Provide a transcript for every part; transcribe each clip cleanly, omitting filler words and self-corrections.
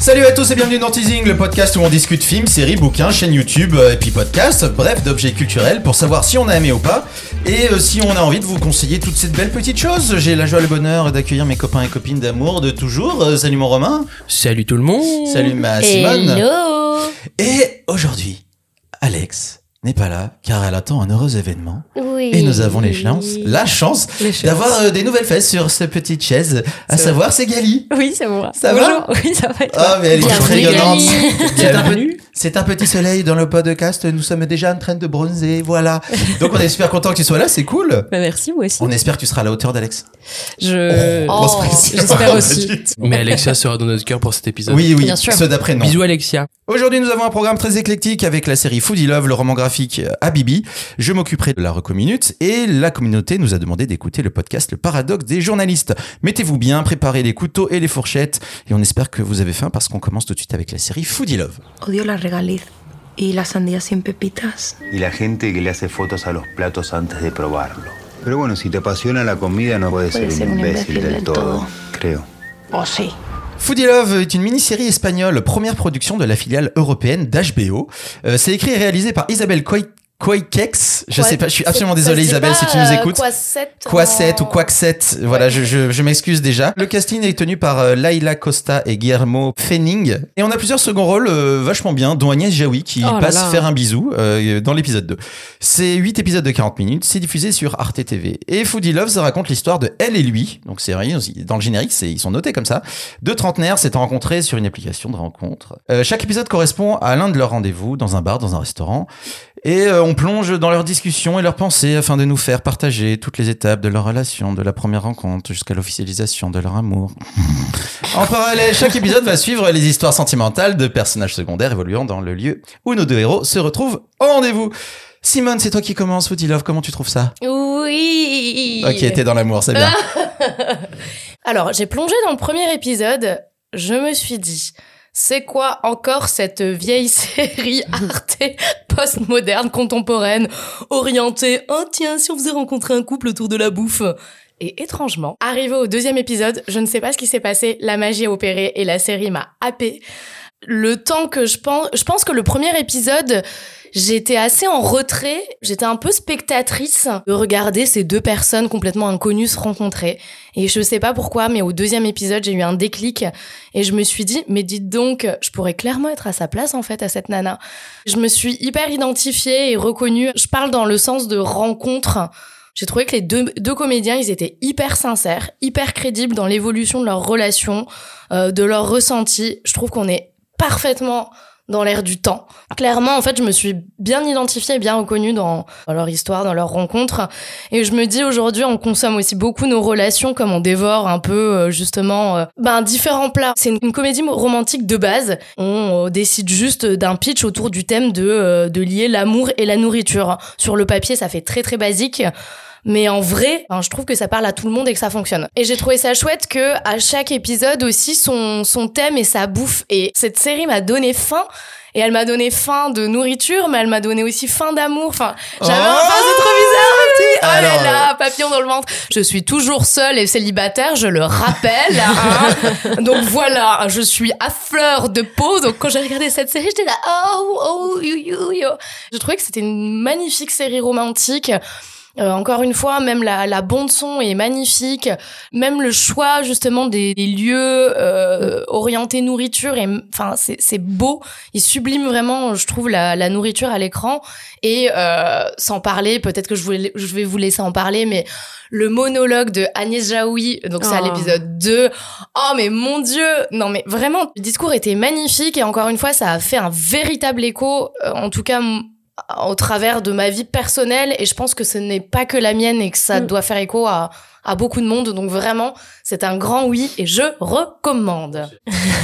Salut à tous et bienvenue dans Teasing, le podcast où on discute films, séries, bouquins, chaînes YouTube et puis podcasts, bref d'objets culturels pour savoir si on a aimé ou pas et si on a envie de vous conseiller toutes ces belles petites choses. J'ai la joie et le bonheur d'accueillir mes copains et copines d'amour de toujours. Salut mon Romain. Salut tout le monde. Salut ma Simone. Hello. Et aujourd'hui, Alex n'est pas là car elle attend un heureux événement. Oui. Et nous avons la chance d'avoir des nouvelles fesses sur cette petite chaise, à savoir c'est Gali. Oui, c'est moi. Ça va ? Oui, ça va. Oh, mais elle est très rayonnante. Bienvenue. C'est un petit soleil dans le podcast, nous sommes déjà en train de bronzer, voilà. Donc on est super content que tu sois là, c'est cool. Bah merci, moi aussi. On espère que tu seras à la hauteur d'Alex. J'espère aussi. Mais Alexia sera dans notre cœur pour cet épisode. Oui, bien sûr. Ceux d'après, non. Bisous Alexia. Aujourd'hui, nous avons un programme très éclectique avec la série Foodie Love, le roman graphique Habibi. Je m'occuperai de la recominute et la communauté nous a demandé d'écouter le podcast Le Paradoxe des journalistes. Mettez-vous bien, préparez les couteaux et les fourchettes et on espère que vous avez faim parce qu'on commence tout de suite avec la série Foodie Love. Odio la regaliz y las sandías sin pepitas. Y la gente que le hace fotos a los platos antes de probarlo. Pero bueno, si te apasiona la comida no puedes ser un imbécil del todo, creo. Oh sí. Foodie Love est une mini-série espagnole, première production de la filiale européenne d'HBO. C'est écrit et réalisé par Isabel Coixet, je suis absolument désolé Isabel si tu nous écoutes. Coixet, voilà, je m'excuse déjà. Le casting est tenu par Laila Costa et Guillermo Fenning. Et on a plusieurs seconds rôles vachement bien, dont Agnès Jaoui qui faire un bisou dans l'épisode 2. C'est 8 épisodes de 40 minutes, c'est diffusé sur Arte TV. Et Foodie Love, ça raconte l'histoire de elle et lui, donc c'est rien, dans le générique, ils sont notés comme ça. Deux trentenaires s'étant rencontrés sur une application de rencontre. Chaque épisode correspond à l'un de leurs rendez-vous dans un bar, dans un restaurant. Et on plonge dans leurs discussions et leurs pensées afin de nous faire partager toutes les étapes de leur relation, de la première rencontre jusqu'à l'officialisation de leur amour. En parallèle, chaque épisode va suivre les histoires sentimentales de personnages secondaires évoluant dans le lieu où nos deux héros se retrouvent au rendez-vous. Simone, c'est toi qui commence, Foodie Love, comment tu trouves ça ? Oui. Ok, t'es dans l'amour, c'est bien. Alors, j'ai plongé dans le premier épisode, je me suis dit... C'est quoi encore cette vieille série Arte post-moderne, contemporaine, orientée « Oh tiens, si on faisait rencontrer un couple autour de la bouffe !» Et étrangement, arrivé au deuxième épisode, je ne sais pas ce qui s'est passé, la magie a opéré et la série m'a happée. Le temps que je pense que le premier épisode... J'étais assez en retrait, j'étais un peu spectatrice de regarder ces deux personnes complètement inconnues se rencontrer. Et je sais pas pourquoi, mais au deuxième épisode, j'ai eu un déclic et je me suis dit, mais dites donc, je pourrais clairement être à sa place en fait, à cette nana. Je me suis hyper identifiée et reconnue. Je parle dans le sens de rencontre. J'ai trouvé que les deux comédiens, ils étaient hyper sincères, hyper crédibles dans l'évolution de leur relation, de leur ressenti. Je trouve qu'on est parfaitement... dans l'air du temps. Clairement, en fait, je me suis bien identifiée et bien reconnue dans leur histoire, dans leur rencontre. Et je me dis, aujourd'hui, on consomme aussi beaucoup nos relations, comme on dévore un peu, justement, différents plats. C'est une comédie romantique de base. On décide juste d'un pitch autour du thème de lier l'amour et la nourriture. Sur le papier, ça fait très, très basique. Mais en vrai, je trouve que ça parle à tout le monde et que ça fonctionne. Et j'ai trouvé ça chouette que à chaque épisode aussi son thème et sa bouffe. Et cette série m'a donné faim. Et elle m'a donné faim de nourriture, mais elle m'a donné aussi faim d'amour. Enfin, j'avais c'est trop bizarre. Alors... Oh là là, papillon dans le ventre. Je suis toujours seule et célibataire, je le rappelle. Hein. Donc voilà, je suis à fleur de peau. Donc quand j'ai regardé cette série, j'étais là, oh. Je trouvais que c'était une magnifique série romantique. Encore une fois, même la bande son est magnifique, même le choix justement des lieux orientés nourriture et enfin c'est beau, il sublime vraiment je trouve la nourriture à l'écran et sans parler, peut-être que je vais vous laisser en parler mais le monologue de Agnès Jaoui, donc c'est à l'épisode 2. Oh mais mon Dieu, non mais vraiment le discours était magnifique et encore une fois ça a fait un véritable écho en tout cas au travers de ma vie personnelle et je pense que ce n'est pas que la mienne et que ça doit faire écho à beaucoup de monde donc vraiment c'est un grand oui et je recommande.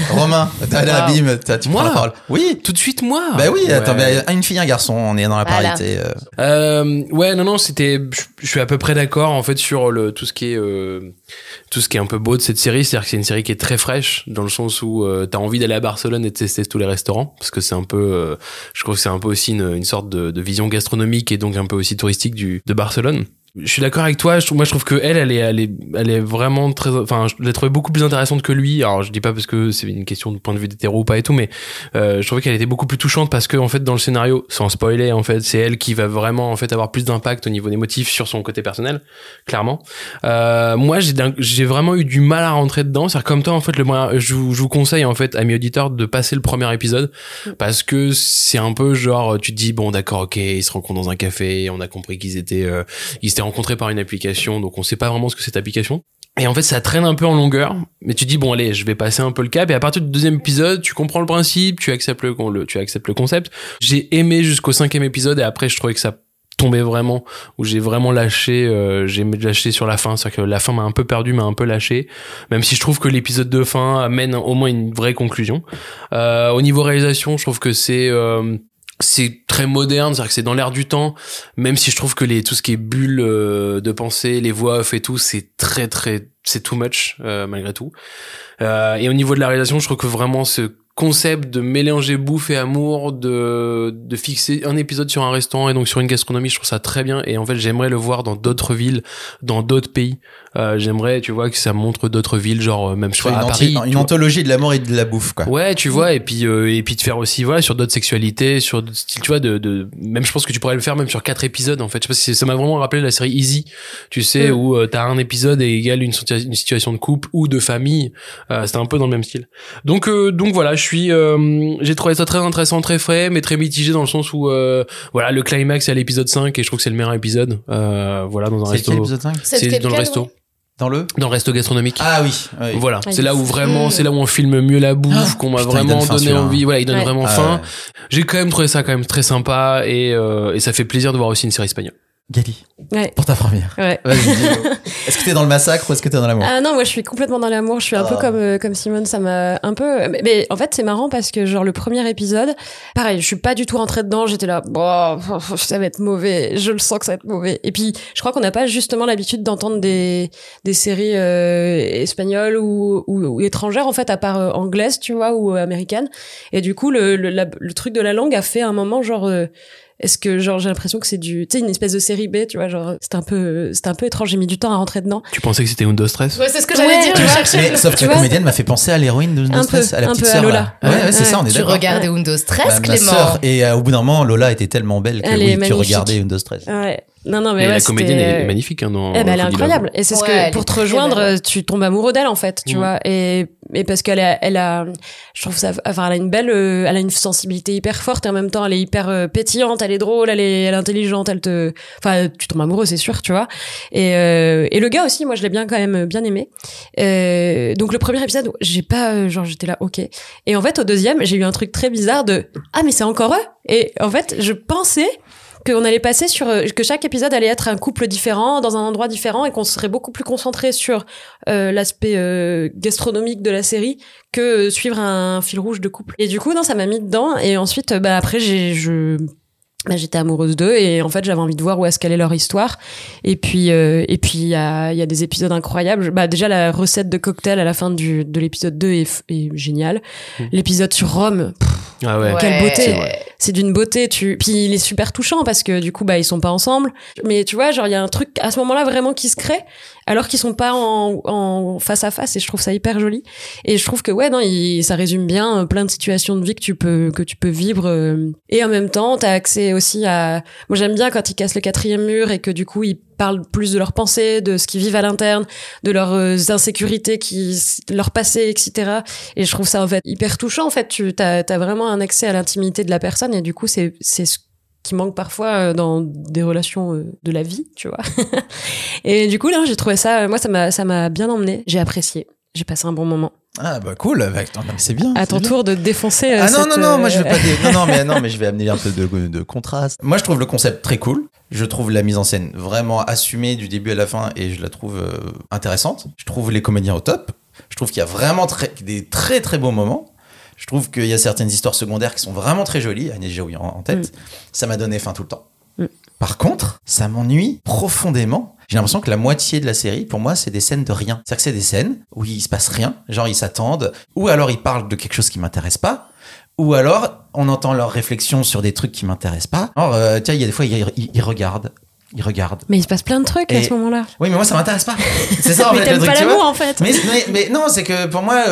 Romain, t'as l'abîme, tu prends la parole. Oui, tout de suite moi. Bah oui, attends, une fille un garçon, on est dans la parité. Je suis à peu près d'accord en fait sur tout ce qui est un peu beau de cette série, c'est-à-dire que c'est une série qui est très fraîche dans le sens où t'as envie d'aller à Barcelone et de tester tous les restaurants parce que c'est un peu je trouve que c'est un peu aussi une sorte de vision gastronomique et donc un peu aussi touristique de Barcelone. Je suis d'accord avec toi. Moi, je trouve que elle est vraiment très. Enfin, je l'ai trouvée beaucoup plus intéressante que lui. Alors, je dis pas parce que c'est une question de point de vue d'hétéro ou pas et tout, mais je trouvais qu'elle était beaucoup plus touchante parce que en fait, dans le scénario, sans spoiler, en fait, c'est elle qui va vraiment en fait avoir plus d'impact au niveau des motifs sur son côté personnel, clairement. Moi, j'ai vraiment eu du mal à rentrer dedans. C'est-à-dire comme toi, en fait, je vous conseille en fait, amis auditeurs, de passer le premier épisode parce que c'est un peu genre, tu te dis bon, d'accord, ok, ils se rencontrent dans un café, on a compris qu'ils s'étaient rencontrés par une application, donc on sait pas vraiment ce que c'est cette application. Et en fait, ça traîne un peu en longueur, mais tu dis bon allez, je vais passer un peu le cap. Et à partir du deuxième épisode, tu comprends le principe, tu acceptes le concept. J'ai aimé jusqu'au cinquième épisode et après, je trouvais que ça tombait vraiment, où j'ai vraiment lâché, j'ai lâché sur la fin. C'est-à-dire que la fin m'a un peu perdu, m'a un peu lâché, même si je trouve que l'épisode de fin amène au moins une vraie conclusion. Au niveau réalisation, je trouve que c'est très moderne, c'est-à-dire que c'est dans l'air du temps, même si je trouve que tout ce qui est bulle de pensée, les voix off et tout, c'est très c'est too much malgré tout. Et au niveau de la réalisation, je trouve que vraiment ce concept de mélanger bouffe et amour, de fixer un épisode sur un restaurant et donc sur une gastronomie, je trouve ça très bien. Et en fait, j'aimerais le voir dans d'autres villes, dans d'autres pays. J'aimerais, tu vois, que ça montre d'autres villes, genre même je crois à Paris, une anthologie de l'amour et de la bouffe, quoi. Ouais, tu vois, et puis de faire aussi, voilà, sur d'autres sexualités, sur d'autres styles, tu vois, même je pense que tu pourrais le faire même sur 4 épisodes, en fait. Je sais pas si ça m'a vraiment rappelé la série Easy, tu sais, où t'as un épisode et égale une situation de couple ou de famille. C'était un peu dans le même style. Donc voilà. J'ai trouvé ça très intéressant, très frais, mais très mitigé dans le sens où, voilà, le climax est à l'épisode 5 et je trouve que c'est le meilleur épisode. Voilà, dans un resto. C'est l'épisode 5 ? C'est dans le resto. Dans le resto gastronomique. Ah oui, oui. Voilà, oui. C'est là où vraiment, c'est là où on filme mieux la bouffe, qu'on m'a vraiment donné envie. Voilà, il donne vraiment faim. J'ai quand même trouvé ça quand même très sympa et ça fait plaisir de voir aussi une série espagnole. Gali, pour ta première. Ouais. Vas-y. Est-ce que t'es dans le massacre ou est-ce que t'es dans l'amour ? Ah non, moi je suis complètement dans l'amour. Je suis un peu comme Simone, ça m'a un peu. Mais en fait c'est marrant parce que genre le premier épisode, pareil, je suis pas du tout rentrée dedans. J'étais là, bon, oh, ça va être mauvais. Je le sens que ça va être mauvais. Et puis je crois qu'on n'a pas justement l'habitude d'entendre des séries espagnoles ou étrangères en fait, à part anglaises, tu vois, ou américaines. Et du coup le truc de la langue a fait un moment genre. Est-ce que genre j'ai l'impression que c'est tu sais une espèce de série B, tu vois, genre c'était un peu étrange, j'ai mis du temps à rentrer dedans. Tu pensais que c'était Undo Stress ? Ouais, c'est ce que j'allais dire, mais sauf que la comédienne m'a fait penser à l'héroïne de Undo Stress, à la petite sœur. Lola. Ouais, c'est ça, on est d'accord. Tu regardais Undo Stress, Clément ? Ma sœur, et au bout d'un moment Lola était tellement belle que oui, tu regardais Undo Stress. Ouais. Non, mais ouais, la comédienne est magnifique, hein, dans. Elle est incroyable. Et c'est ce que, pour te rejoindre, tu tombes amoureux d'elle, en fait, tu vois. Et parce qu'elle a, je trouve ça, enfin, elle a une belle, elle a une sensibilité hyper forte et en même temps, elle est hyper pétillante, elle est drôle, elle est intelligente, enfin, tu tombes amoureux, c'est sûr, tu vois. Et le gars aussi, moi, je l'ai bien aimé. Donc le premier épisode, j'ai pas, genre, j'étais là, ok. Et en fait, au deuxième, j'ai eu un truc très bizarre de, ah, mais c'est encore eux. Et en fait, je pensais, qu'on allait passer sur que chaque épisode allait être un couple différent dans un endroit différent et qu'on serait beaucoup plus concentré sur l'aspect gastronomique de la série que suivre un fil rouge de couple. Et du coup non, ça m'a mis dedans et ensuite après j'étais amoureuse d'eux et en fait j'avais envie de voir où est-ce qu'elle est leur histoire. Et puis il y a des épisodes incroyables. Déjà la recette de cocktail à la fin de l'épisode 2 est géniale. L'épisode sur Rome. Ah ouais. Quelle beauté. C'est d'une beauté. Puis il est super touchant parce que du coup ils sont pas ensemble. Mais tu vois genre il y a un truc à ce moment-là vraiment qui se crée alors qu'ils sont pas en face à face et je trouve ça hyper joli. Et je trouve que ça résume bien plein de situations de vie que tu peux vivre et en même temps t'as accès aussi à. Moi j'aime bien quand ils cassent le quatrième mur et que du coup ils parlent plus de leurs pensées, de ce qu'ils vivent à l'interne, de leurs insécurités, leur passé, etc. Et je trouve ça en fait hyper touchant. En fait, t'as vraiment un accès à l'intimité de la personne et du coup, c'est ce qui manque parfois dans des relations de la vie, tu vois. Et du coup, là, j'ai trouvé ça. Moi, ça m'a bien emmenée. J'ai apprécié. J'ai passé un bon moment. Ah bah cool, c'est bien. À ton tour de défoncer. Ah non, moi je vais pas. Non, mais je vais amener un peu de contraste. Moi je trouve le concept très cool. Je trouve la mise en scène vraiment assumée du début à la fin et je la trouve intéressante. Je trouve les comédiens au top. Je trouve qu'il y a vraiment des très très beaux moments. Je trouve qu'il y a certaines histoires secondaires qui sont vraiment très jolies. Agnès Jaoui en tête. Ça m'a donné faim tout le temps. Par contre, ça m'ennuie profondément. J'ai l'impression que la moitié de la série, pour moi, c'est des scènes de rien. C'est-à-dire que c'est des scènes où il se passe rien, genre ils s'attendent, ou alors ils parlent de quelque chose qui m'intéresse pas, ou alors on entend leurs réflexions sur des trucs qui m'intéressent pas. Alors, tiens, il y a des fois, ils regardent, il regarde. Mais il se passe plein de trucs à ce moment-là. Oui, mais moi ça m'intéresse pas. C'est ça en fait le truc. Mais t'aimes pas l'amour en fait. Mais non, c'est que pour moi,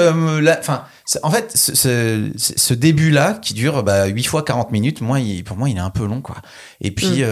ce début-là qui dure 8 fois 40 minutes, pour moi il est un peu long quoi. Et puis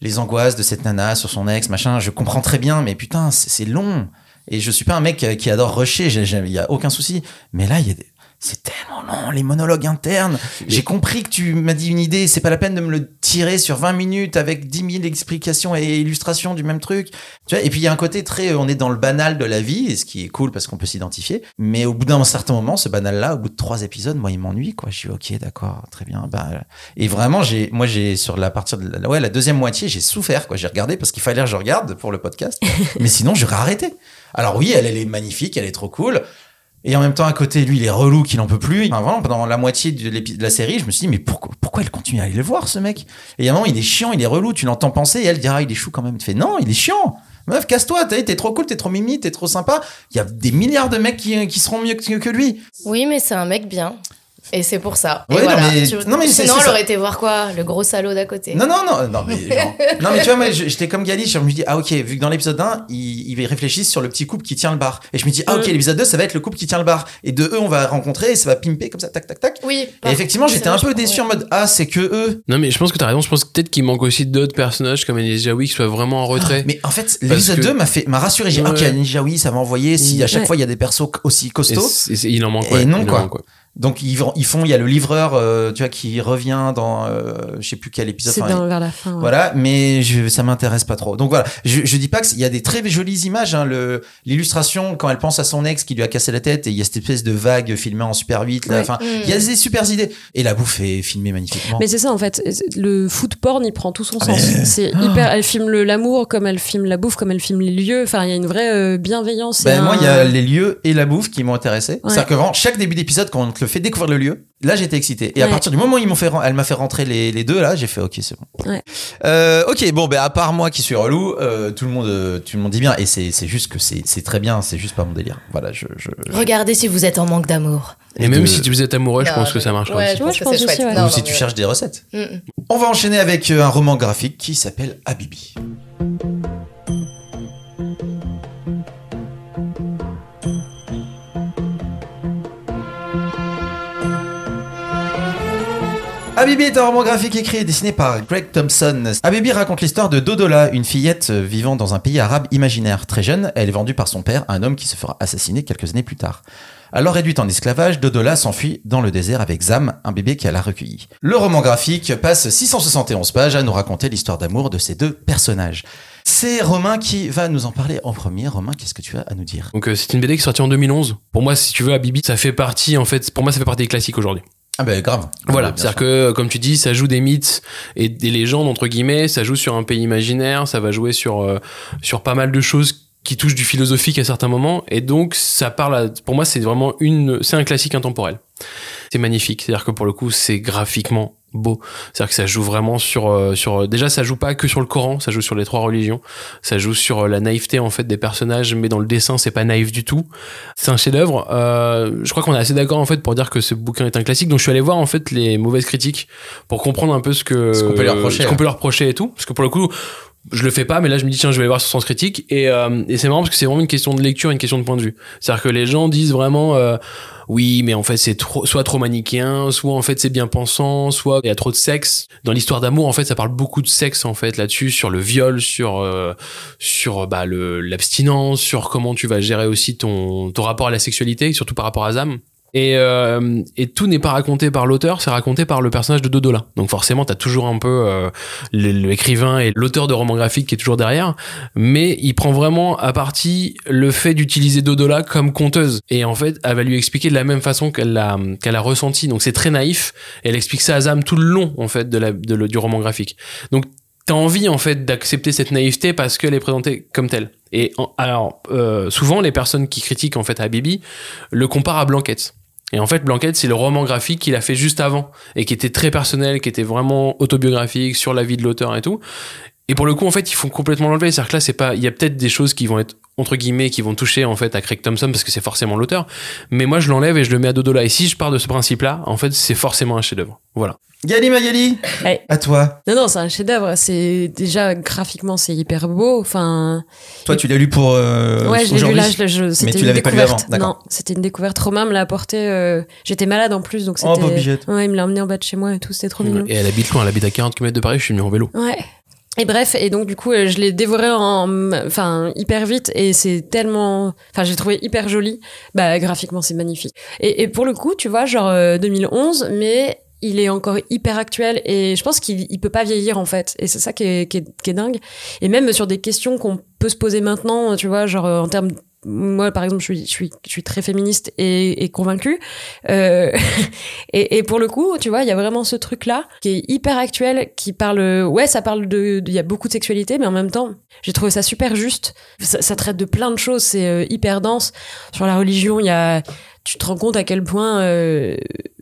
les angoisses de cette nana sur son ex, machin, je comprends très bien, mais putain c'est long. Et je suis pas un mec qui adore rusher, il y a aucun souci. Mais là il y a c'est tellement long, les monologues internes. J'ai compris que tu m'as dit une idée, c'est pas la peine de me le tirer sur 20 minutes avec 10 000 explications et illustrations du même truc. Tu vois, et puis il y a un côté très, on est dans le banal de la vie, ce qui est cool parce qu'on peut s'identifier. Mais au bout d'un certain moment, ce banal-là, au bout de 3 épisodes, moi, il m'ennuie, quoi. Je suis ok, d'accord, très bien. Et vraiment, moi, sur la partir de la deuxième moitié, j'ai souffert, quoi. J'ai regardé parce qu'il fallait que je regarde pour le podcast. Mais sinon, j'aurais arrêté. Alors oui, elle est magnifique, elle est trop cool. Et en même temps, à côté, lui, il est relou qu'il en peut plus. Enfin, vraiment, pendant la moitié de la série, je me suis dit, mais pourquoi elle continue à aller le voir, ce mec? Et à un moment, il est chiant, il est relou, tu l'entends penser, et elle dira, il est chou quand même. Tu fais, non, il est chiant. Meuf, casse-toi, t'es trop cool, t'es trop mimi, t'es trop sympa. Il y a des milliards de mecs qui seront mieux que lui. Oui, mais c'est un mec bien. Et c'est pour ça. Ouais, voilà. Sinon, elle aurait été voir quoi? Le gros salaud d'à côté. Non, mais tu vois, moi, j'étais comme Gali, je me dis, ah, ok, vu que dans l'épisode 1, ils réfléchissent sur le petit couple qui tient le bar. Et je me dis, ah, ok, l'épisode 2, ça va être le couple qui tient le bar. Et de eux, on va rencontrer et ça va pimper comme ça, tac, tac, tac. Oui. Et effectivement, j'étais un peu déçu en mode, ah, c'est que eux. Non, mais je pense que t'as raison. Je pense que peut-être qu'il manque aussi d'autres personnages comme Agnès Jaoui qui soient vraiment en retrait. Ah, mais en fait, l'épisode 2 m'a rassuré. J'ai dit, ok, Agnès Jaoui, ça va envoyer si à chaque fois il y a des persos aussi costauds. Il en manque. Et non, quoi. Donc il y a le livreur tu vois qui revient dans je sais plus quel épisode, c'est vers la fin, ouais. Voilà, mais ça m'intéresse pas trop. Donc voilà, je dis pas qu'il y a des très jolies images, hein, l'illustration quand elle pense à son ex qui lui a cassé la tête et il y a cette espèce de vague filmée en Super 8 là, enfin il y a des super idées et la bouffe est filmée magnifiquement. Mais c'est ça en fait, le food porn il prend tout son sens. C'est hyper, elle filme l'amour comme elle filme la bouffe, comme elle filme les lieux, enfin il y a une vraie bienveillance. Moi il y a les lieux et la bouffe qui m'ont intéressé. C'est-à-dire que vraiment chaque début d'épisode quand on te le fait découvrir le lieu, là j'étais excité. Et à partir du moment où elle m'a fait rentrer les deux là, j'ai fait ok c'est bon. Ok bon à part moi qui suis relou, tout le monde dit bien et c'est juste que c'est très bien, c'est juste pas mon délire. Voilà, regardez si vous êtes en manque d'amour. Et même si vous êtes amoureux, je pense que ça marche. Je pense que c'est chouette. Ou si tu cherches des recettes. On va enchaîner avec un roman graphique qui s'appelle Habibi. Habibi est un roman graphique écrit et dessiné par Greg Thompson. Habibi raconte l'histoire de Dodola, une fillette vivant dans un pays arabe imaginaire. Très jeune, elle est vendue par son père à un homme qui se fera assassiner quelques années plus tard. Alors réduite en esclavage, Dodola s'enfuit dans le désert avec Zam, un bébé qu'elle a recueilli. Le roman graphique passe 671 pages à nous raconter l'histoire d'amour de ces deux personnages. C'est Romain qui va nous en parler en premier. Romain, qu'est-ce que tu as à nous dire? Donc c'est une BD qui est sortie en 2011. Pour moi, si tu veux, Habibi, ça fait partie des classiques aujourd'hui. Ah ben grave. Voilà, c'est-à-dire que comme tu dis, ça joue des mythes et des légendes entre guillemets, ça joue sur un pays imaginaire, ça va jouer sur pas mal de choses qui touchent du philosophique à certains moments et donc ça parle pour moi c'est vraiment un classique intemporel. C'est magnifique, c'est-à-dire que pour le coup, c'est graphiquement beau. C'est-à-dire que ça joue vraiment déjà ça joue pas que sur le Coran, ça joue sur les 3 religions, ça joue sur la naïveté en fait des personnages, mais dans le dessin c'est pas naïf du tout. C'est un chef-d'œuvre. Je crois qu'on est assez d'accord en fait pour dire que ce bouquin est un classique. Donc je suis allé voir en fait les mauvaises critiques pour comprendre un peu ce qu'on peut leur reprocher et tout, parce que pour le coup je le fais pas, mais là je me dis tiens je vais aller voir sur Sens Critique et c'est marrant parce que c'est vraiment une question de lecture, une question de point de vue. C'est-à-dire que les gens disent vraiment oui, mais en fait, c'est soit trop manichéen, soit en fait, c'est bien pensant, soit il y a trop de sexe. Dans l'histoire d'amour, en fait, ça parle beaucoup de sexe, en fait, là-dessus, sur le viol, sur l'abstinence, sur comment tu vas gérer aussi ton rapport à la sexualité, surtout par rapport à Zam. Et tout n'est pas raconté par l'auteur, c'est raconté par le personnage de Dodola. Donc forcément, t'as toujours un peu l'écrivain et l'auteur de roman graphique qui est toujours derrière, mais il prend vraiment à partie le fait d'utiliser Dodola comme conteuse. Et en fait, elle va lui expliquer de la même façon qu'elle a ressenti. Donc c'est très naïf. Et elle explique ça à Zam tout le long en fait du roman graphique. Donc t'as envie en fait d'accepter cette naïveté parce qu'elle est présentée comme telle. Et souvent les personnes qui critiquent en fait Habibi le comparent à Blanquette. Et en fait, Blanquette, c'est le roman graphique qu'il a fait juste avant et qui était très personnel, qui était vraiment autobiographique sur la vie de l'auteur et tout. Et pour le coup, en fait, ils font complètement l'enlever. C'est-à-dire que là, il y a peut-être des choses qui vont être, entre guillemets, qui vont toucher, en fait, à Craig Thompson parce que c'est forcément l'auteur. Mais moi, je l'enlève et je le mets à Dodola. Et si je pars de ce principe-là, en fait, c'est forcément un chef-d'œuvre. Voilà. Gali Magali, ouais. À toi. Non, c'est un chef-d'œuvre. C'est déjà graphiquement, c'est hyper beau. Enfin. Toi, tu l'as lu pour. Ouais, je l'ai lu là. Mais tu l'avais pas lu avant. D'accord. Non, c'était une découverte. Romain me l'a apporté. J'étais malade en plus, donc c'était. Oh, Bobigette. Ouais, il me l'a emmené en bas de chez moi et tout. C'était trop mignon. Et elle habite loin. Elle habite à 40 km de Paris. Je suis venu en vélo. Ouais. Et bref, et donc du coup, je l'ai dévoré hyper vite, et c'est tellement... Enfin, j'ai trouvé hyper joli. Bah, graphiquement, c'est magnifique. Et pour le coup, tu vois, genre 2011, mais il est encore hyper actuel, et je pense qu'il peut pas vieillir, en fait. Et c'est ça qui est dingue. Et même sur des questions qu'on peut se poser maintenant, tu vois, genre en termes... Moi, par exemple, je suis très féministe et convaincue. Et pour le coup, tu vois, il y a vraiment ce truc-là qui est hyper actuel, qui parle... Ouais, ça parle de... Il y a beaucoup de sexualité, mais en même temps, j'ai trouvé ça super juste. Ça traite de plein de choses, c'est hyper dense. Sur la religion, il y a... Tu te rends compte à quel point...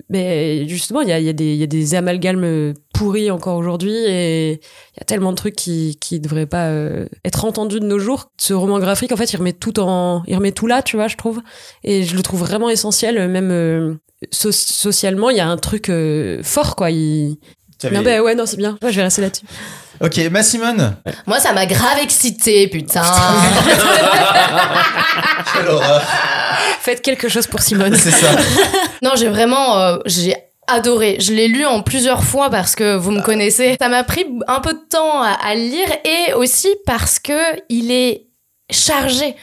Mais justement, il y a des amalgames pourris encore aujourd'hui, et il y a tellement de trucs qui devraient pas être entendus de nos jours. Ce roman graphique, en fait, il remet tout là, tu vois, je trouve. Et je le trouve vraiment essentiel, même socialement, il y a un truc fort, quoi. Non, c'est bien. Moi, je vais rester là-dessus. Ok, ma Simone. Moi, ça m'a grave excitée, putain. Faites quelque chose pour Simone. C'est ça. Non, j'ai adoré. Je l'ai lu en plusieurs fois parce que vous me connaissez. Ça m'a pris un peu de temps à lire, et aussi parce que il est chargé.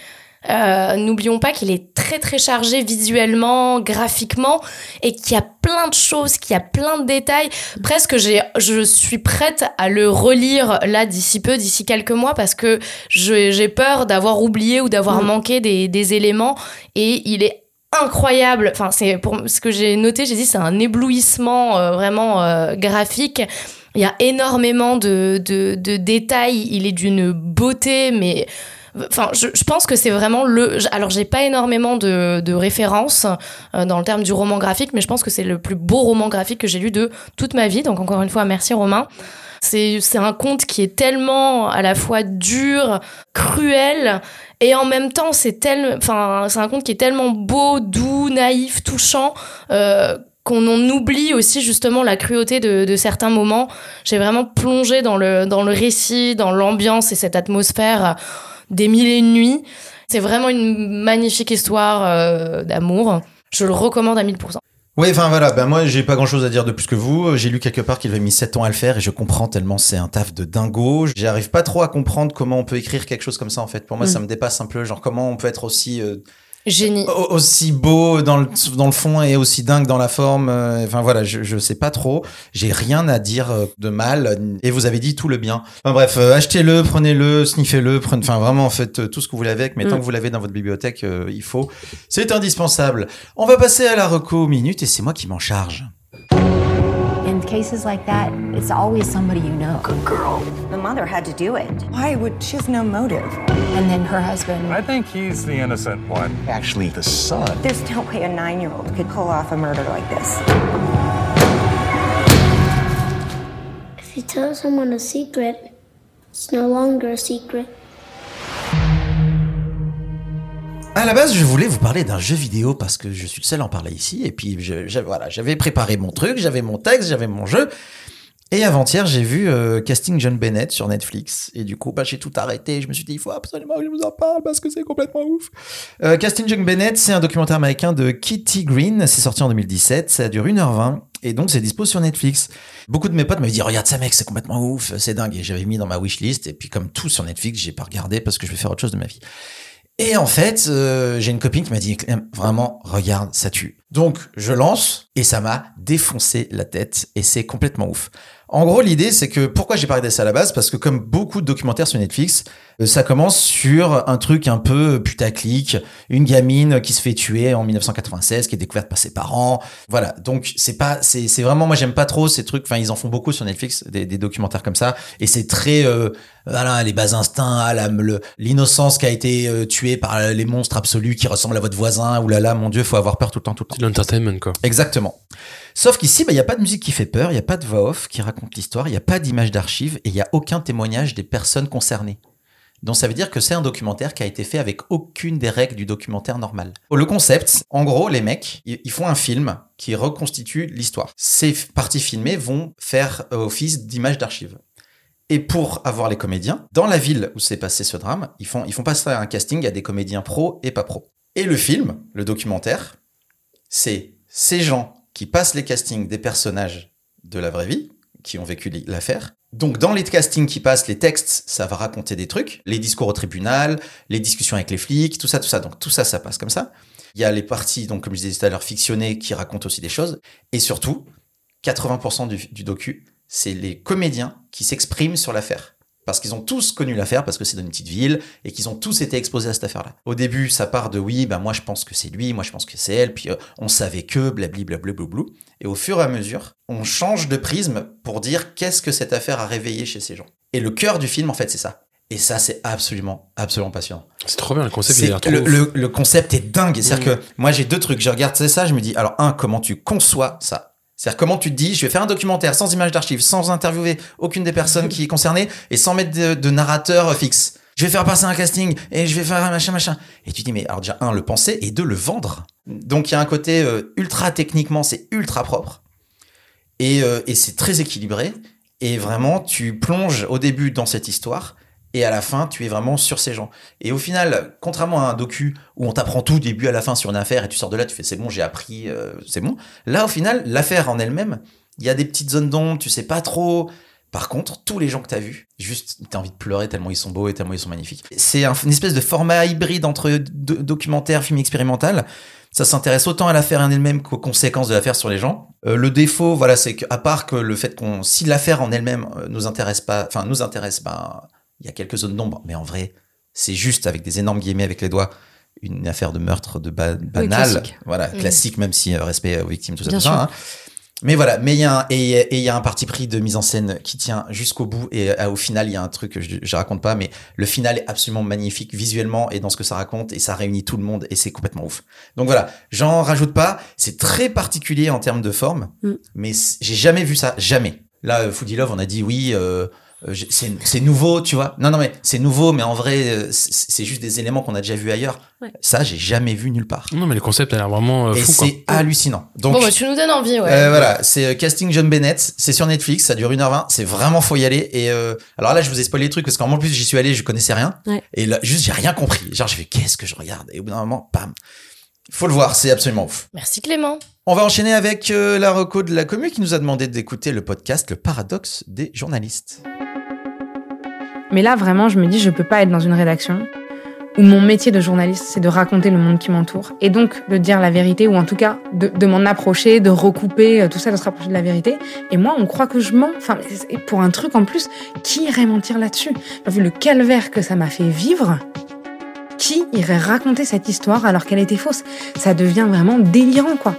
N'oublions pas qu'il est très très chargé visuellement, graphiquement, et qu'il y a plein de choses, qu'il y a plein de détails. Presque je suis prête à le relire là d'ici quelques mois, parce que j'ai peur d'avoir oublié ou d'avoir manqué des éléments, et il est incroyable. Enfin, c'est pour ce que j'ai noté, j'ai dit c'est un éblouissement vraiment graphique. Il y a énormément de détails, il est d'une beauté, mais enfin, je pense que c'est vraiment le... Alors, j'ai pas énormément de références dans le terme du roman graphique, mais je pense que c'est le plus beau roman graphique que j'ai lu de toute ma vie. Donc, encore une fois, merci Romain. C'est un conte qui est tellement à la fois dur, cruel, et en même temps, c'est un conte qui est tellement beau, doux, naïf, touchant... qu'on en oublie aussi justement la cruauté de certains moments. J'ai vraiment plongé dans le récit, dans l'ambiance et cette atmosphère des mille et une nuits. C'est vraiment une magnifique histoire d'amour. Je le recommande à 1000%. Oui, enfin voilà, moi j'ai pas grand chose à dire de plus que vous. J'ai lu quelque part qu'il avait mis 7 ans à le faire, et je comprends tellement c'est un taf de dingo. J'arrive pas trop à comprendre comment on peut écrire quelque chose comme ça, en fait. Pour moi, ça me dépasse un peu, genre comment on peut être aussi... génie. Aussi beau dans le fond et aussi dingue dans la forme. Enfin voilà, je sais pas trop. J'ai rien à dire de mal, et vous avez dit tout le bien. Enfin bref, achetez-le, prenez-le, sniffez-le, enfin vraiment, en fait, tout ce que vous voulez avec, mais tant que vous l'avez dans votre bibliothèque, il faut. C'est indispensable. On va passer à la reco minute, et c'est moi qui m'en charge. In cases like that, it's always somebody you know. Good girl. The mother had to do it. Why would she have no motive? And then her husband. I think he's the innocent one. Actually, the son. There's no way a 9-year-old could pull off a murder like this. If you tell someone a secret, it's no longer a secret. À la base, je voulais vous parler d'un jeu vidéo parce que je suis le seul à en parler ici. Et puis, voilà, j'avais préparé mon truc, j'avais mon texte, j'avais mon jeu. Et avant-hier, j'ai vu Casting JonBenét sur Netflix. Et du coup, j'ai tout arrêté. Je me suis dit, il faut absolument que je vous en parle parce que c'est complètement ouf. Casting JonBenét, c'est un documentaire américain de Kitty Green. C'est sorti en 2017. Ça dure 1h20. Et donc, c'est dispo sur Netflix. Beaucoup de mes potes m'avaient dit, regarde ça, mec, c'est complètement ouf, c'est dingue. Et j'avais mis dans ma wishlist. Et puis, comme tout sur Netflix, j'ai pas regardé parce que je vais faire autre chose de ma vie. Et en fait, j'ai une copine qui m'a dit « Vraiment, regarde, ça tue ». Donc, je lance et ça m'a défoncé la tête, et c'est complètement ouf. En gros, l'idée, c'est que... Pourquoi j'ai parlé de ça à la base ? Parce que comme beaucoup de documentaires sur Netflix, ça commence sur un truc un peu putaclic, une gamine qui se fait tuer en 1996, qui est découverte par ses parents. Voilà, donc c'est vraiment... Moi, j'aime pas trop ces trucs. Enfin, ils en font beaucoup sur Netflix, des documentaires comme ça. Et c'est très... voilà, les bas instincts, l'innocence qui a été tuée par les monstres absolus qui ressemblent à votre voisin. Ouh là là, mon Dieu, faut avoir peur tout le temps, tout le temps. L'entertainment, quoi. Exactement. Sauf qu'ici, il n'y a pas de musique qui fait peur, il n'y a pas de voix off qui raconte l'histoire, il n'y a pas d'image d'archives, et il n'y a aucun témoignage des personnes concernées. Donc ça veut dire que c'est un documentaire qui a été fait avec aucune des règles du documentaire normal. Le concept, en gros, les mecs, ils font un film qui reconstitue l'histoire. Ces parties filmées vont faire office d'images d'archives. Et pour avoir les comédiens, dans la ville où s'est passé ce drame, ils font passer un casting à des comédiens pros et pas pros. Et le film, le documentaire, c'est ces gens qui passent les castings des personnages de la vraie vie, qui ont vécu l'affaire. Donc dans les castings qui passent, les textes, ça va raconter des trucs, les discours au tribunal, les discussions avec les flics, tout ça. Donc tout ça, ça passe comme ça. Il y a les parties, donc comme je disais tout à l'heure, fictionnées, qui racontent aussi des choses. Et surtout, 80% du docu, c'est les comédiens qui s'expriment sur l'affaire. Parce qu'ils ont tous connu l'affaire, parce que c'est dans une petite ville, et qu'ils ont tous été exposés à cette affaire-là. Au début, ça part de « oui, ben moi je pense que c'est lui, moi je pense que c'est elle, puis on savait que, blablabla ». Et au fur et à mesure, on change de prisme pour dire qu'est-ce que cette affaire a réveillé chez ces gens. Et le cœur du film, en fait, c'est ça. Et ça, c'est absolument passionnant. C'est trop bien, le concept, il a l'air trop ouf. Le concept est dingue. C'est-à-dire que moi, j'ai deux trucs. Je regarde ça, je me dis, alors un, comment tu conçois ça ? C'est-à-dire, comment tu te dis, je vais faire un documentaire sans images d'archives, sans interviewer aucune des personnes qui est concernée et sans mettre de narrateur fixe. Je vais faire passer un casting et je vais faire un machin. Et tu te dis, mais alors déjà, un, le penser et deux, le vendre. Donc, il y a un côté ultra techniquement, c'est ultra propre et c'est très équilibré. Et vraiment, tu plonges au début dans cette histoire et à la fin, tu es vraiment sur ces gens. Et au final, contrairement à un docu où on t'apprend tout début à la fin sur une affaire et tu sors de là, tu fais c'est bon, j'ai appris, c'est bon. Là, au final, l'affaire en elle-même, il y a des petites zones d'ombre, tu sais pas trop. Par contre, tous les gens que t'as vus, juste, t'as envie de pleurer tellement ils sont beaux et tellement ils sont magnifiques. C'est une espèce de format hybride entre documentaire, film expérimental. Ça s'intéresse autant à l'affaire en elle-même qu'aux conséquences de l'affaire sur les gens. Le défaut, voilà, c'est qu'à part que le fait qu'on, si l'affaire en elle-même nous intéresse pas, il y a quelques zones d'ombre, mais en vrai, c'est juste avec des énormes guillemets avec les doigts, une affaire de meurtre de banale, classique. Voilà, classique, même si respect aux victimes, tout ça. Bien sûr. Hein. Mais voilà, mais il y a un parti pris de mise en scène qui tient jusqu'au bout et au final, il y a un truc que je raconte pas, mais le final est absolument magnifique visuellement et dans ce que ça raconte et ça réunit tout le monde et c'est complètement ouf. Donc voilà, j'en rajoute pas. C'est très particulier en termes de forme, mais j'ai jamais vu ça, jamais. Là, Foodie Love, on a dit oui. C'est nouveau, tu vois. Non, mais c'est nouveau, mais en vrai, c'est juste des éléments qu'on a déjà vus ailleurs. Ouais. Ça, j'ai jamais vu nulle part. Non, mais le concept a l'air vraiment fou. Et c'est hallucinant. Donc, bon, bah, tu nous donnes envie, ouais. Voilà, c'est Casting JonBenét. C'est sur Netflix, ça dure 1h20. C'est vraiment, faut y aller. Et alors là, je vous ai spoilé les trucs parce qu'en plus, j'y suis allé, je connaissais rien. Ouais. Et là, juste, j'ai rien compris. Genre, j'ai fait qu'est-ce que je regarde ? Et au bout d'un moment, bam. Faut le voir, c'est absolument ouf. Merci Clément. On va enchaîner avec la reco de la commu qui nous a demandé d'écouter le podcast Le Paradoxe des journalistes. Mais là, vraiment, je me dis, je peux pas être dans une rédaction où mon métier de journaliste, c'est de raconter le monde qui m'entoure. Et donc, de dire la vérité, ou en tout cas, de m'en approcher, de recouper, tout ça, de se rapprocher de la vérité. Et moi, on croit que je mens. Enfin, pour un truc, en plus, qui irait mentir là-dessus ? Vu le calvaire que ça m'a fait vivre, qui irait raconter cette histoire alors qu'elle était fausse ? Ça devient vraiment délirant, quoi.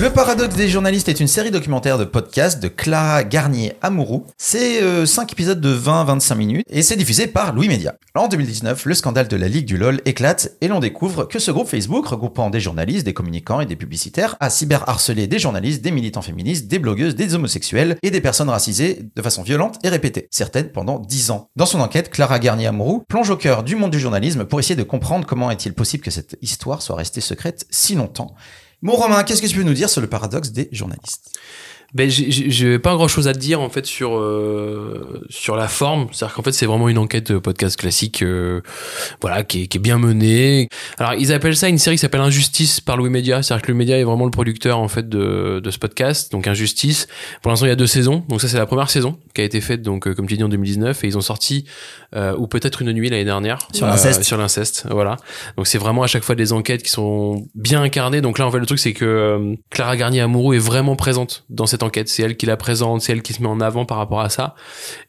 Le Paradoxe des journalistes est une série documentaire de podcast de Clara Garnier-Amourou. C'est 5 épisodes de 20-25 minutes et c'est diffusé par Louis Média. En 2019, le scandale de la Ligue du LOL éclate et l'on découvre que ce groupe Facebook, regroupant des journalistes, des communicants et des publicitaires, a cyberharcelé des journalistes, des militants féministes, des blogueuses, des homosexuels et des personnes racisées de façon violente et répétée, certaines pendant 10 ans. Dans son enquête, Clara Garnier-Amourou plonge au cœur du monde du journalisme pour essayer de comprendre comment est-il possible que cette histoire soit restée secrète si longtemps. Bon Romain, qu'est-ce que tu peux nous dire sur le paradoxe des journalistes ? Ben j'ai pas grand-chose à te dire en fait sur la forme, c'est-à-dire qu'en fait c'est vraiment une enquête podcast classique, voilà, qui est bien menée. Alors ils appellent ça une série qui s'appelle Injustice par Louis Média, c'est-à-dire que Louis Média est vraiment le producteur en fait de ce podcast, donc Injustice. Pour l'instant il y a 2 saisons, donc ça c'est la première saison qui a été faite donc comme tu dis en 2019 et ils ont sorti ou peut-être une nuit l'année dernière sur l'inceste, voilà. Donc c'est vraiment à chaque fois des enquêtes qui sont bien incarnées. Donc là en fait le truc c'est que Clara Garnier-Amourou est vraiment présente dans cette enquête, c'est elle qui la présente, c'est elle qui se met en avant par rapport à ça,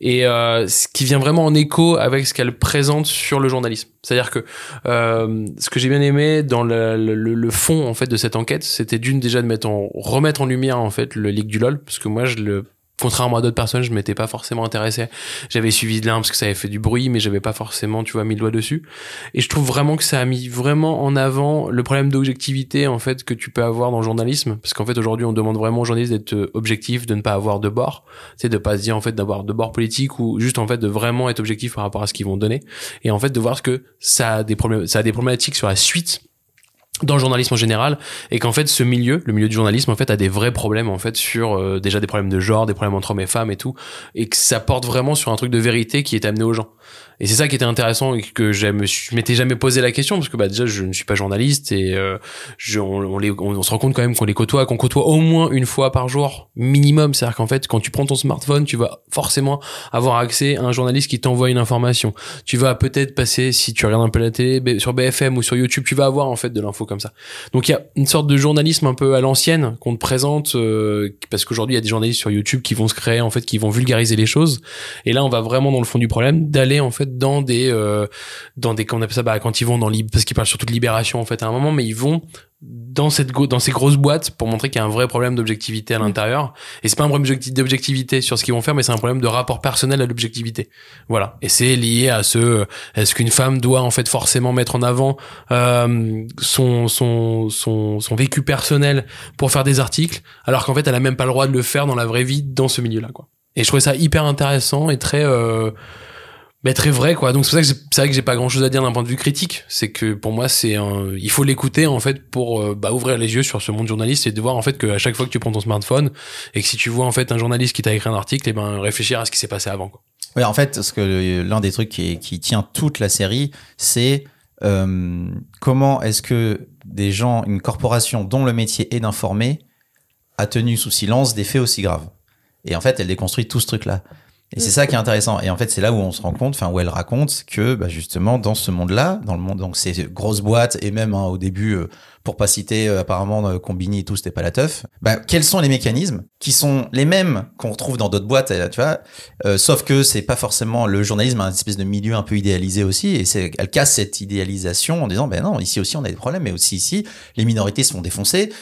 et ce qui vient vraiment en écho avec ce qu'elle présente sur le journalisme. C'est-à-dire que ce que j'ai bien aimé dans le fond en fait de cette enquête, c'était d'une déjà de remettre en lumière en fait le leak du LOL, parce que moi je le Contrairement à d'autres personnes, je m'étais pas forcément intéressé. J'avais suivi de l'un parce que ça avait fait du bruit, mais j'avais pas forcément, tu vois, mis le doigt dessus. Et je trouve vraiment que ça a mis vraiment en avant le problème d'objectivité, en fait, que tu peux avoir dans le journalisme. Parce qu'en fait, aujourd'hui, on demande vraiment aux journalistes d'être objectifs, de ne pas avoir de bord. C'est de pas se dire, en fait, d'avoir de bord politique ou juste, en fait, de vraiment être objectif par rapport à ce qu'ils vont donner. Et en fait, de voir que ça a des problèmes, ça a des problématiques sur la suite dans le journalisme en général, et qu'en fait ce milieu, le milieu du journalisme, en fait a des vrais problèmes, en fait, sur déjà des problèmes de genre, des problèmes entre hommes et femmes et tout, et que ça porte vraiment sur un truc de vérité qui est amené aux gens. Et c'est ça qui était intéressant et que je m'étais jamais posé la question, parce que bah déjà je ne suis pas journaliste, et on se rend compte quand même qu'on côtoie au moins une fois par jour minimum. C'est-à-dire qu'en fait, quand tu prends ton smartphone, tu vas forcément avoir accès à un journaliste qui t'envoie une information. Tu vas peut-être passer, si tu regardes un peu la télé, sur BFM ou sur YouTube, tu vas avoir en fait de l'info comme ça. Donc il y a une sorte de journalisme un peu à l'ancienne qu'on te présente, parce qu'aujourd'hui il y a des journalistes sur YouTube qui vont se créer, en fait, qui vont vulgariser les choses. Et là on va vraiment dans le fond du problème, d'aller en fait dans des comment on appelle ça, quand ils vont parce qu'ils parlent surtout de Libération en fait à un moment, mais ils vont dans ces grosses boîtes pour montrer qu'il y a un vrai problème d'objectivité à l'intérieur. Et c'est pas un problème d'objectivité sur ce qu'ils vont faire, mais c'est un problème de rapport personnel à l'objectivité. Voilà. Et c'est lié à est-ce qu'une femme doit en fait forcément mettre en avant son vécu personnel pour faire des articles, alors qu'en fait elle a même pas le droit de le faire dans la vraie vie, dans ce milieu là quoi. Et je trouvais ça hyper intéressant et très vrai quoi. Donc c'est pour ça que c'est vrai que j'ai pas grand chose à dire d'un point de vue critique. C'est que pour moi il faut l'écouter en fait pour ouvrir les yeux sur ce monde journaliste, et de voir en fait que à chaque fois que tu prends ton smartphone et que si tu vois en fait un journaliste qui t'a écrit un article, et réfléchir à ce qui s'est passé avant quoi. Ouais, en fait, parce que l'un des trucs qui tient toute la série, c'est comment est-ce que des gens, une corporation dont le métier est d'informer, a tenu sous silence des faits aussi graves. Et en fait, elle déconstruit tout ce truc là. Et c'est ça qui est intéressant. Et en fait, c'est là où on se rend compte, enfin, où elle raconte que, justement, dans ce monde-là, donc ces grosses boîtes, et même, au début, pour pas citer, apparemment, Combini et tout, c'était pas la teuf. Quels sont les mécanismes qui sont les mêmes qu'on retrouve dans d'autres boîtes, tu vois, sauf que c'est pas forcément le journalisme, un espèce de milieu un peu idéalisé aussi, et elle casse cette idéalisation en disant, non, ici aussi, on a des problèmes, mais aussi ici, les minorités se font défoncer,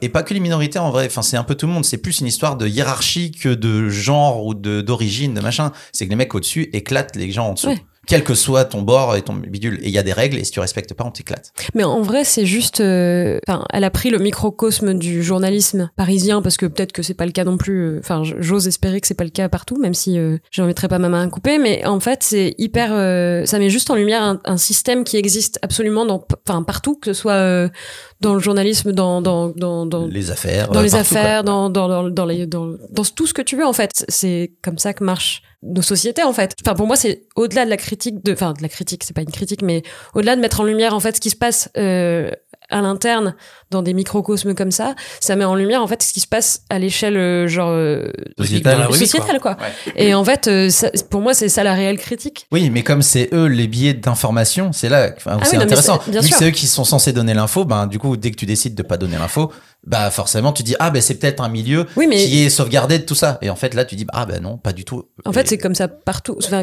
et pas que les minorités, en vrai, enfin, c'est un peu tout le monde, c'est plus une histoire de hiérarchie que de genre ou d'origine, de machin. C'est que les mecs au-dessus éclatent les gens en dessous. Ouais. Quel que soit ton bord et ton bidule. Et il y a des règles, et si tu respectes pas, on t'éclate. Mais en vrai, c'est juste... elle a pris le microcosme du journalisme parisien, parce que peut-être que c'est pas le cas non plus. Enfin, j'ose espérer que c'est pas le cas partout, même si j'en mettrais pas ma main à couper. Mais en fait, c'est hyper... ça met juste en lumière un système qui existe absolument partout, que ce soit dans le journalisme, dans les affaires, dans tout ce que tu veux, en fait. C'est comme ça que marche nos sociétés, en fait. Pour moi, c'est au-delà de la critique de la critique, c'est pas une critique, mais au-delà de mettre en lumière, en fait, ce qui se passe, à l'interne, dans des microcosmes comme ça, ça met en lumière, en fait, ce qui se passe à l'échelle, sociétale, quoi. Ouais. Et en fait, pour moi, c'est ça la réelle critique. Oui, mais comme c'est eux, les biais d'information, c'est là, c'est intéressant. Vu que c'est eux qui sont censés donner l'info, du coup, dès que tu décides de pas donner l'info, forcément, tu dis, c'est peut-être un milieu qui est sauvegardé de tout ça. Et en fait, là, tu dis, non, pas du tout. En fait, c'est comme ça partout. C'est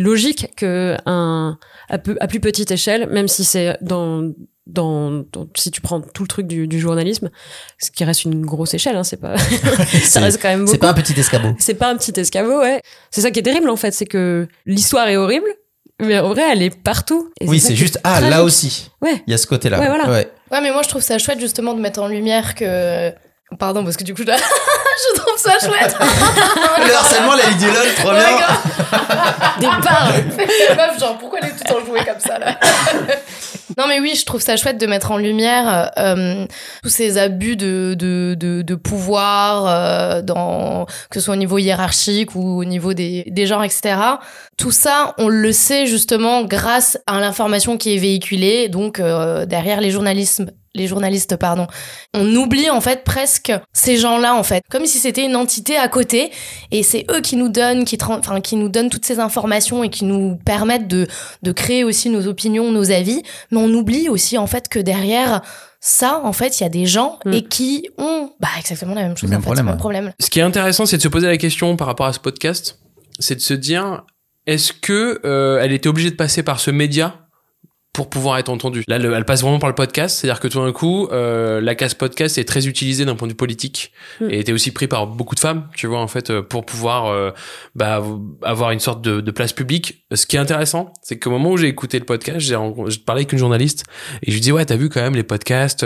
logique que à plus petite échelle, même si c'est si tu prends tout le truc du journalisme, ce qui reste une grosse échelle, c'est pas, ça reste quand même beaucoup. C'est pas un petit escabeau. C'est pas un petit escabeau, ouais. C'est ça qui est terrible, en fait, c'est que l'histoire est horrible, mais en vrai, elle est partout. Et oui, c'est juste, là aussi. Ouais. Il y a ce côté-là. Ouais, voilà. Ouais, mais moi, je trouve ça chouette, justement, de mettre en lumière que, pardon, parce que du coup, je trouve ça chouette. Le harcèlement, la Ligue du LOL, trop bien. Départ. Les meufs, genre, pourquoi elle est tout en jouée comme ça, là? Non, mais oui, je trouve ça chouette de mettre en lumière tous ces abus de pouvoir, que ce soit au niveau hiérarchique ou au niveau des genres, etc. Tout ça, on le sait justement grâce à l'information qui est véhiculée, donc derrière les journalistes. On oublie en fait presque ces gens-là, en fait, comme si c'était une entité à côté, et c'est eux qui nous donnent toutes ces informations et qui nous permettent de créer aussi nos opinions, nos avis, mais on oublie aussi en fait que derrière ça, en fait, il y a des gens et qui ont exactement la même chose, le même problème. Ce qui est intéressant, c'est de se poser la question par rapport à ce podcast, c'est de se dire, est-ce que elle était obligée de passer par ce média pour pouvoir être entendue. Là, elle passe vraiment par le podcast, c'est-à-dire que tout d'un coup, la case podcast est très utilisée d'un point de vue politique et était aussi pris par beaucoup de femmes, tu vois, en fait, pour pouvoir avoir une sorte de place publique. Ce qui est intéressant, c'est qu'au moment où j'ai écouté le podcast, j'ai parlé avec une journaliste et je lui dis ouais, t'as vu quand même les podcasts,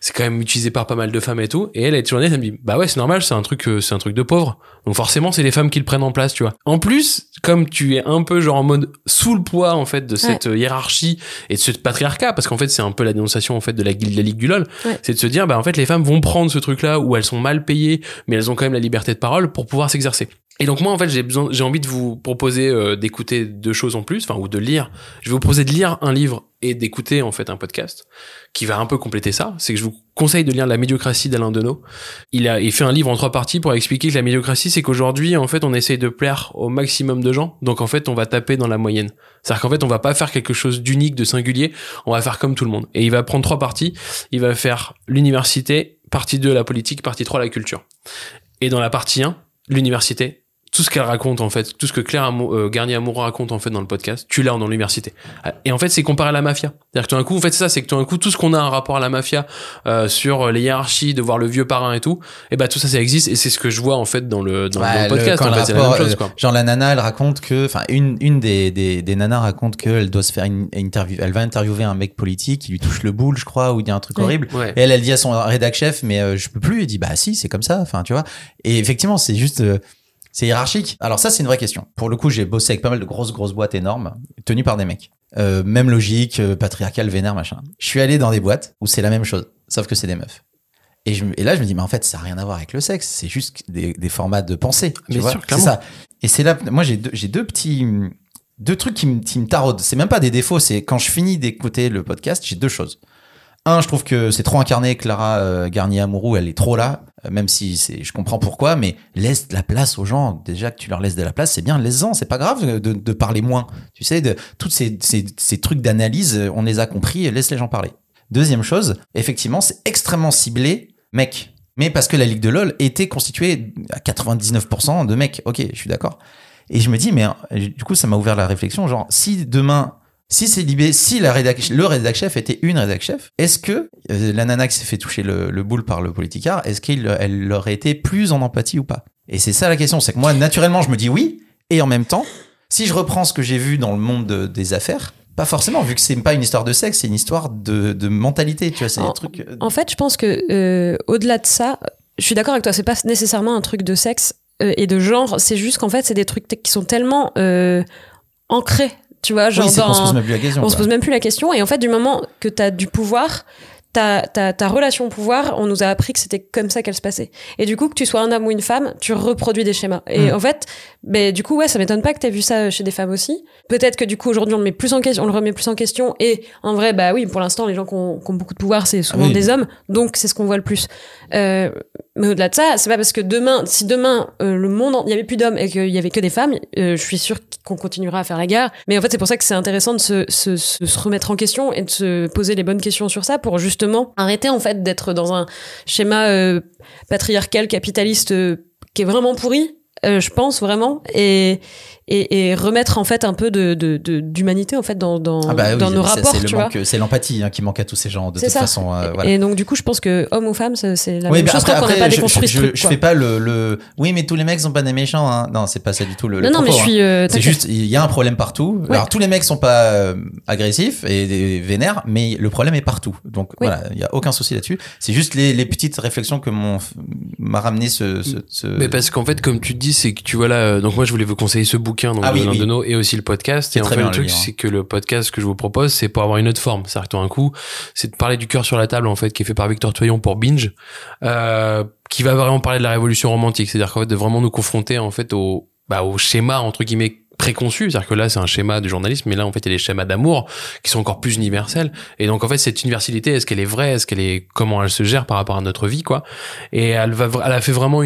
c'est quand même utilisé par pas mal de femmes et tout. Et elle journaliste, elle me dit bah ouais, c'est normal, c'est un truc de pauvre. Donc forcément, c'est les femmes qui le prennent en place, tu vois. En plus, comme tu es un peu genre en mode sous le poids en fait de cette hiérarchie et de ce patriarcat, parce qu'en fait c'est un peu la dénonciation en fait de la Ligue du LOL, c'est de se dire bah en fait les femmes vont prendre ce truc là où elles sont mal payées mais elles ont quand même la liberté de parole pour pouvoir s'exercer. Et donc moi en fait j'ai envie de vous proposer d'écouter deux choses en plus, enfin ou de lire. Je vais vous proposer de lire un livre et d'écouter en fait un podcast qui va un peu compléter ça. C'est que je vous conseille de lire La médiocratie d'Alain Deneau. Il fait un livre en 3 parties pour expliquer que la médiocratie, c'est qu'aujourd'hui en fait on essaye de plaire au maximum de gens, donc en fait on va taper dans la moyenne. C'est-à-dire qu'en fait on va pas faire quelque chose d'unique, de singulier, on va faire comme tout le monde. Et il va prendre 3 parties, il va faire l'université, partie 2 la politique, partie 3 la culture. Et dans la partie 1, l'université, tout ce qu'elle raconte en fait, tout ce que Clara Garnier-Amourou raconte en fait dans le podcast, tu l'as dans l'université. Et en fait, c'est comparé à la mafia. C'est-à-dire que tout d'un coup, en fait, c'est ça, c'est que tout d'un coup, tout ce qu'on a un rapport à la mafia sur les hiérarchies, de voir le vieux parrain et tout, et bah tout ça, ça existe. Et c'est ce que je vois en fait dans le podcast. En fait, c'est la même chose, quoi. Genre la nana, elle raconte que, enfin, une des nanas raconte qu'elle doit se faire une interview, elle va interviewer un mec politique, il lui touche le boule, je crois, ou il y a un truc horrible. Ouais. Et elle dit à son rédac chef, mais je peux plus. Il dit bah si, c'est comme ça. Enfin, tu vois. Et effectivement, c'est juste. C'est hiérarchique. Alors ça, c'est une vraie question. Pour le coup, j'ai bossé avec pas mal de grosses boîtes énormes, tenues par des mecs. Même logique, patriarcale, vénère, machin. Je suis allé dans des boîtes où c'est la même chose, sauf que c'est des meufs. Et là, je me dis, mais en fait, ça n'a rien à voir avec le sexe. C'est juste des formats de pensée. Tu vois, sûr, c'est ça. Et c'est là, moi, j'ai deux trucs qui me taraudent. C'est même pas des défauts. C'est quand je finis d'écouter le podcast, j'ai 2 choses. Un, je trouve que c'est trop incarné. Clara Garnier-Amourou, elle est trop là, même si je comprends pourquoi, mais laisse de la place aux gens. Déjà que tu leur laisses de la place, c'est bien, laisse-en, c'est pas grave de parler moins. Tu sais, tous ces trucs d'analyse, on les a compris, laisse les gens parler. Deuxième chose, effectivement, c'est extrêmement ciblé, mec. Mais parce que la Ligue de LOL était constituée à 99% de mecs. Ok, je suis d'accord. Et je me dis, mais du coup, ça m'a ouvert la réflexion, genre, si demain... Si c'est libé, si le rédac chef était une rédac chef, est-ce que la nana qui s'est fait toucher le boule par le politicard, est-ce qu'elle aurait été plus en empathie ou pas? Et c'est ça la question, c'est que moi, naturellement, je me dis oui, et en même temps, si je reprends ce que j'ai vu dans le monde des affaires, pas forcément, vu que c'est pas une histoire de sexe, c'est une histoire de mentalité, tu vois, c'est des trucs... En fait, je pense que au-delà de ça, je suis d'accord avec toi, c'est pas nécessairement un truc de sexe et de genre, c'est juste qu'en fait, c'est des trucs qui sont tellement ancrés. Tu vois, genre, on se pose même plus la question. On se pose même plus la question. Et en fait, du moment que t'as du pouvoir, ta relation au pouvoir, on nous a appris que c'était comme ça qu'elle se passait. Et du coup, que tu sois un homme ou une femme, tu reproduis des schémas. Et en fait, ben, du coup, ouais, ça m'étonne pas que t'aies vu ça chez des femmes aussi. Peut-être que du coup, aujourd'hui, on le remet plus en question. Et en vrai, bah oui, pour l'instant, les gens qui ont beaucoup de pouvoir, c'est souvent des hommes. Donc, c'est ce qu'on voit le plus. Mais au-delà de ça, c'est pas parce que si demain, le monde, il y avait plus d'hommes et qu'il y avait que des femmes, je suis sûre qu'on continuera à faire la guerre. Mais en fait, c'est pour ça que c'est intéressant de se remettre en question et de se poser les bonnes questions sur ça pour justement arrêter, en fait, d'être dans un schéma patriarcal, capitaliste, qui est vraiment pourri, je pense vraiment, et remettre, en fait, un peu d'humanité, en fait, dans nos rapports, tu vois. C'est l'empathie, hein, qui manque à tous ces gens, de toute façon. Voilà. Et donc, du coup, je pense que homme ou femme, c'est la même chose, tant qu'on n'a pas déconstruit ce truc. Je fais pas le... Oui, mais tous les mecs sont pas des méchants, hein. Non, c'est pas ça du tout le propos, mais je suis... c'est juste, il y a un problème partout. Ouais. Alors, tous les mecs sont pas agressifs et vénères, mais le problème est partout. Donc, voilà, il y a aucun souci là-dessus. C'est juste les petites réflexions que m'a ramené ce... Mais parce qu'en fait, comme tu dis, c'est que tu vois là... Donc, moi, je voulais vous conseiller ce bouquin de nos et aussi le podcast. Et en fait, le truc, c'est que le podcast que je vous propose, c'est pour avoir une autre forme. C'est-à-dire que, un coup, c'est de parler du cœur sur la table, en fait, qui est fait par Victor Toyon pour Binge, qui va vraiment parler de la révolution romantique. C'est-à-dire qu'en fait, de vraiment nous confronter, en fait, au schéma, entre guillemets, préconçu. C'est-à-dire que là, c'est un schéma de journalisme, mais là, en fait, il y a des schémas d'amour qui sont encore plus universels. Et donc, en fait, cette universalité, est-ce qu'elle est vraie? Est-ce qu'elle est, comment elle se gère par rapport à notre vie, quoi? Et elle a fait vraiment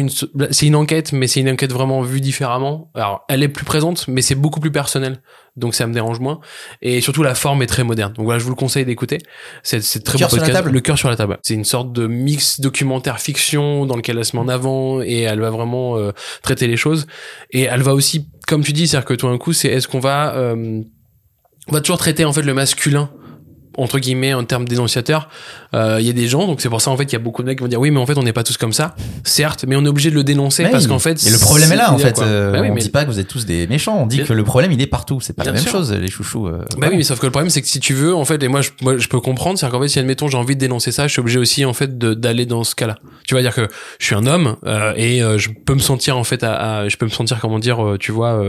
c'est une enquête, mais c'est une enquête vraiment vue différemment. Alors, elle est plus présente, mais c'est beaucoup plus personnel. Donc, ça me dérange moins. Et surtout, la forme est très moderne. Donc voilà, je vous le conseille d'écouter. C'est très bon podcast. Le cœur sur la table. C'est une sorte de mix documentaire fiction dans lequel elle se met en avant et elle va vraiment traiter les choses. Et elle va aussi, comme tu dis, c'est-à-dire que tout d'un coup, c'est est-ce qu'on va toujours traiter en fait le masculin entre guillemets, en termes d'énonciateurs, il y a des gens, donc c'est pour ça en fait qu'il y a beaucoup de mecs qui vont dire oui, mais en fait on n'est pas tous comme ça, certes, mais on est obligé de le dénoncer mais parce qu'en fait. Et le problème est là en fait. On dit pas que vous êtes tous des méchants, on dit que le problème il est partout, c'est pas la même chose, les chouchous. Oui, mais sauf que le problème c'est que si tu veux, en fait, et moi je peux comprendre, c'est qu'en fait si admettons j'ai envie de dénoncer ça, je suis obligé aussi en fait d'aller dans ce cas-là. Tu vas dire que je suis un homme et je peux me sentir en fait je peux me sentir comment dire, tu vois.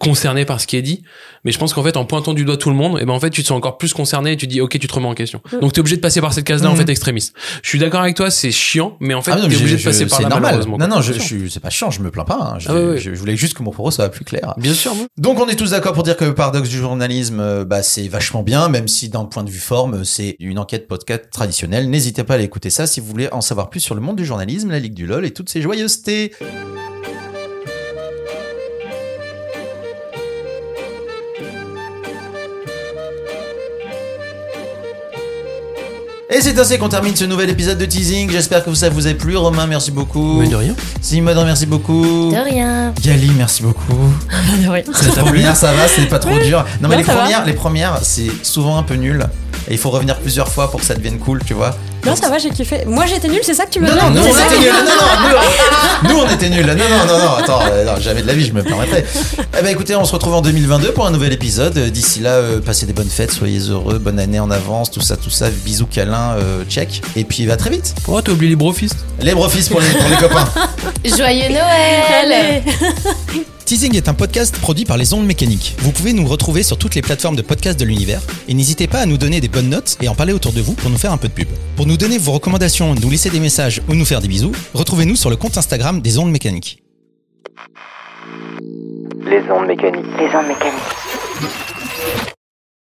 Concerné par ce qui est dit, mais je pense qu'en fait en pointant du doigt tout le monde, et ben en fait tu te sens encore plus concerné et tu te dis ok, tu te remets en question. Donc t'es obligé de passer par cette case là en fait extrémiste. Je suis d'accord avec toi, c'est chiant, mais en fait t'es obligé de passer par là. C'est normal. Non, c'est pas chiant, je me plains pas. Je voulais juste que mon propos soit plus clair. Bien sûr. Oui. Donc on est tous d'accord pour dire que le paradoxe du journalisme, c'est vachement bien, même si d'un point de vue forme c'est une enquête podcast traditionnelle. N'hésitez pas à aller écouter ça si vous voulez en savoir plus sur le monde du journalisme, la Ligue du LOL et toutes ses joyeusetés. Et c'est ainsi qu'on termine ce nouvel épisode de Teasing. J'espère que ça vous a plu. Romain, merci beaucoup. Mais de rien. Simon, merci beaucoup. De rien. Gali, merci beaucoup. De rien. C'est ta première, ça va, c'est pas trop dur. Non, mais les premières, c'est souvent un peu nul. Et il faut revenir plusieurs fois pour que ça devienne cool, tu vois. Non, ça va, j'ai kiffé. Moi, j'étais nulle, c'est ça que tu me dis? Non, nous, on était nuls. Nous, on était nuls. Non, attends, jamais de la vie, je me permettrais. Eh ben, écoutez, on se retrouve en 2022 pour un nouvel épisode. D'ici là, passez des bonnes fêtes, soyez heureux, bonne année en avance, tout ça. Bisous, câlins, check. Et puis, va très vite. Oh, t'as oublié les brofistes. Les brofistes pour les copains. Joyeux Noël. Teasing est un podcast produit par les ondes mécaniques. Vous pouvez nous retrouver sur toutes les plateformes de podcasts de l'univers et n'hésitez pas à nous donner des bonnes notes et en parler autour de vous pour nous faire un peu de pub. Pour nous donner vos recommandations, nous laisser des messages ou nous faire des bisous, retrouvez-nous sur le compte Instagram des ondes mécaniques. Les ondes mécaniques.